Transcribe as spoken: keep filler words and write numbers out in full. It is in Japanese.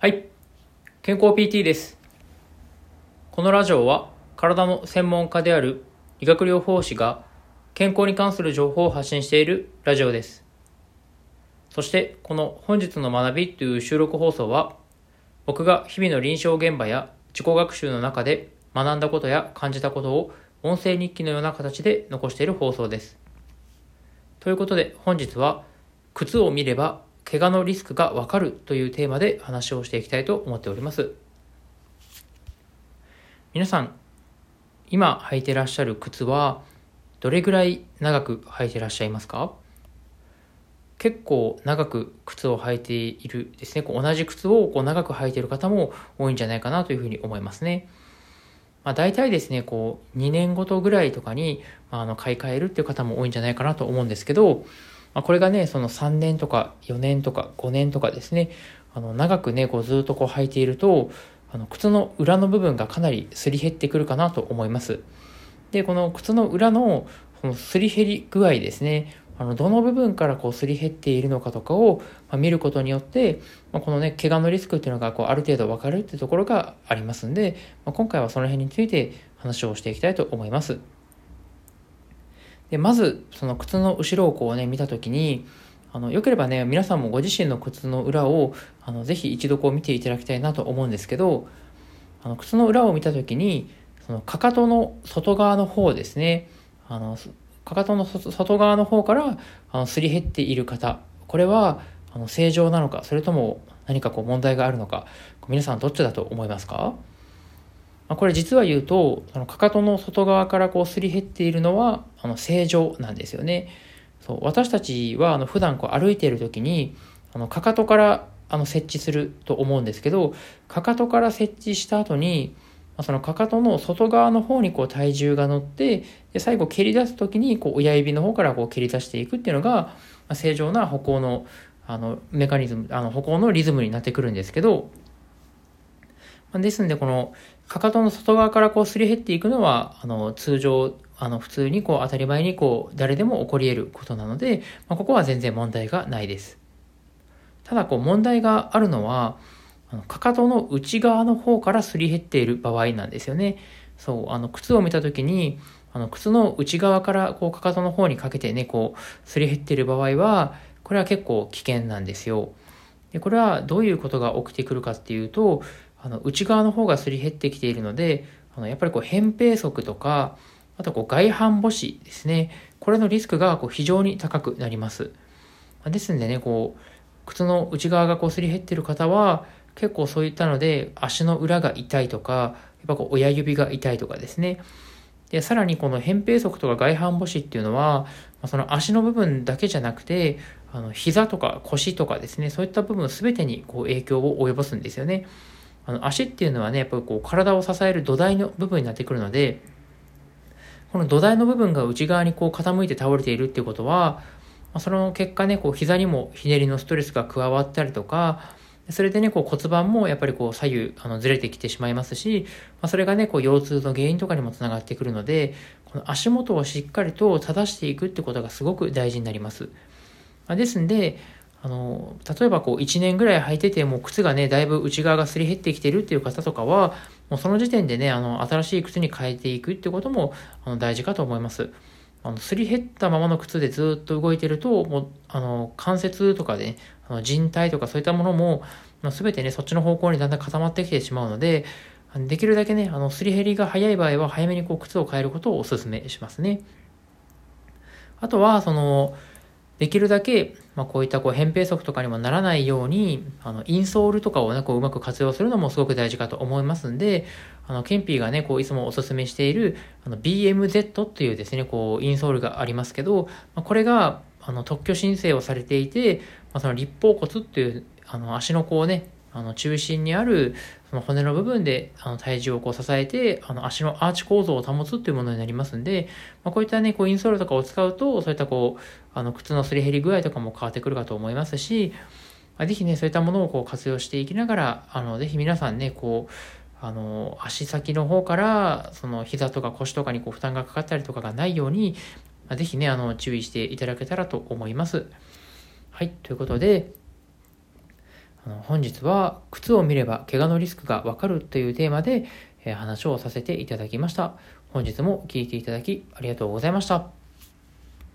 はい、健康 ピーティー です。このラジオは体の専門家である理学療法士が健康に関する情報を発信しているラジオです。そしてこの本日の学びという収録放送は僕が日々の臨床現場や自己学習の中で学んだことや感じたことを音声日記のような形で残している放送です。ということで本日は靴を見れば怪我のリスクがわかるというテーマで話をしていきたいと思っております。皆さん、今履いてらっしゃる靴はどれぐらい長く履いてらっしゃいますか？結構長く靴を履いているですね。同じ靴をこう長く履いている方も多いんじゃないかなというふうに思いますね。まあ、大体ですね、こうにねんごとぐらいとかにあの買い替えるっていう方も多いんじゃないかなと思うんですけど、これがね、そのさんねんとかよねんとかごねんとかですね、あの長くね、こうずっとこう履いていると、あの靴の裏の部分がかなりすり減ってくるかなと思います。で、この靴の裏のこのすり減り具合ですね、あのどの部分からこうすり減っているのかとかを見ることによって、このね、怪我のリスクっていうのがこうある程度わかるっていうところがありますんで、今回はその辺について話をしていきたいと思います。でまずその靴の後ろをこうね見たときに、あのよければね皆さんもご自身の靴の裏をあのぜひ一度こう見ていただきたいなと思うんですけど、あの靴の裏を見たときにそのかかとの外側の方ですね、あのかかとの外側の方からあのすり減っている方、これはあの正常なのか、それとも何かこう問題があるのか、皆さんどっちだと思いますか？これ実は言うと、かかとの外側からこうすり減っているのはあの正常なんですよね。そう私たちはあの普段こう歩いているときにあのかかとからあの設置すると思うんですけど、かかとから設置した後にそのかかとの外側の方にこう体重が乗って、で最後蹴り出すときにこう親指の方からこう蹴り出していくっていうのが正常な歩行のあのメカニズム、あの歩行のリズムになってくるんですけど、ですのでこのかかとの外側からこうすり減っていくのはあの通常あの普通にこう当たり前にこう誰でも起こり得ることなので、まあ、ここは全然問題がないです。ただこう問題があるのはあのかかとの内側の方からすり減っている場合なんですよね。そうあの靴を見たときにあの靴の内側からこうかかとの方にかけてねこうすり減っている場合は、これは結構危険なんですよ。でこれはどういうことが起きてくるかっていうと、あの内側の方がすり減ってきているので、あのやっぱりこう扁平足とか、あとこう外反母趾ですね、これのリスクがこう非常に高くなります。ですのでね、こう靴の内側がこうすり減っている方は結構そういったので足の裏が痛いとか、やっぱこう親指が痛いとかですね。でさらにこの扁平足とか外反母趾っていうのは、その足の部分だけじゃなくて、あの膝とか腰とかですね、そういった部分全てにこう影響を及ぼすんですよね。あの足っていうのはね、やっぱりこう体を支える土台の部分になってくるので、この土台の部分が内側にこう傾いて倒れているっていうことは、その結果ね、こう膝にもひねりのストレスが加わったりとか、それでね、こう骨盤もやっぱりこう左右あのずれてきてしまいますし、それがね、こう腰痛の原因とかにもつながってくるので、この足元をしっかりと正していくってことがすごく大事になります。ですんで、あの例えばこういちねんぐらい履いてて、もう靴がねだいぶ内側がすり減ってきてるっていう方とかは、もうその時点でね、あの新しい靴に変えていくってこともあの大事かと思います。あのすり減ったままの靴でずっと動いてると、もうあの関節とかで、ね、あの靭帯とかそういったものも全てねそっちの方向にだんだん固まってきてしまうので、できるだけねあのすり減りが早い場合は早めにこう靴を変えることをお勧めしますね。あとはそのできるだけ、まあ、こういったこう扁平足とかにもならないように、あのインソールとかを、ね、こううまく活用するのもすごく大事かと思いますんで、あのケンピーがねこういつもおすすめしているあの ビーエムゼット というですねこうインソールがありますけど、まあ、これがあの特許申請をされていて、まあ、その立方骨っていうあの足のこうねあの中心にあるその骨の部分であの体重をこう支えて、あの足のアーチ構造を保つというものになりますので、まあ、こういった、ね、こうインソールとかを使うと、そういったこうあの靴のすり減り具合とかも変わってくるかと思いますし、まあ、ぜひねそういったものをこう活用していきながら、あのぜひ皆さんねこうあの足先の方からその膝とか腰とかにこう負担がかかったりとかがないように、まあ、ぜひねあの注意していただけたらと思います。はい、ということで本日は靴を見れば怪我のリスクがわかるというテーマで話をさせていただきました。本日も聞いていただきありがとうございました。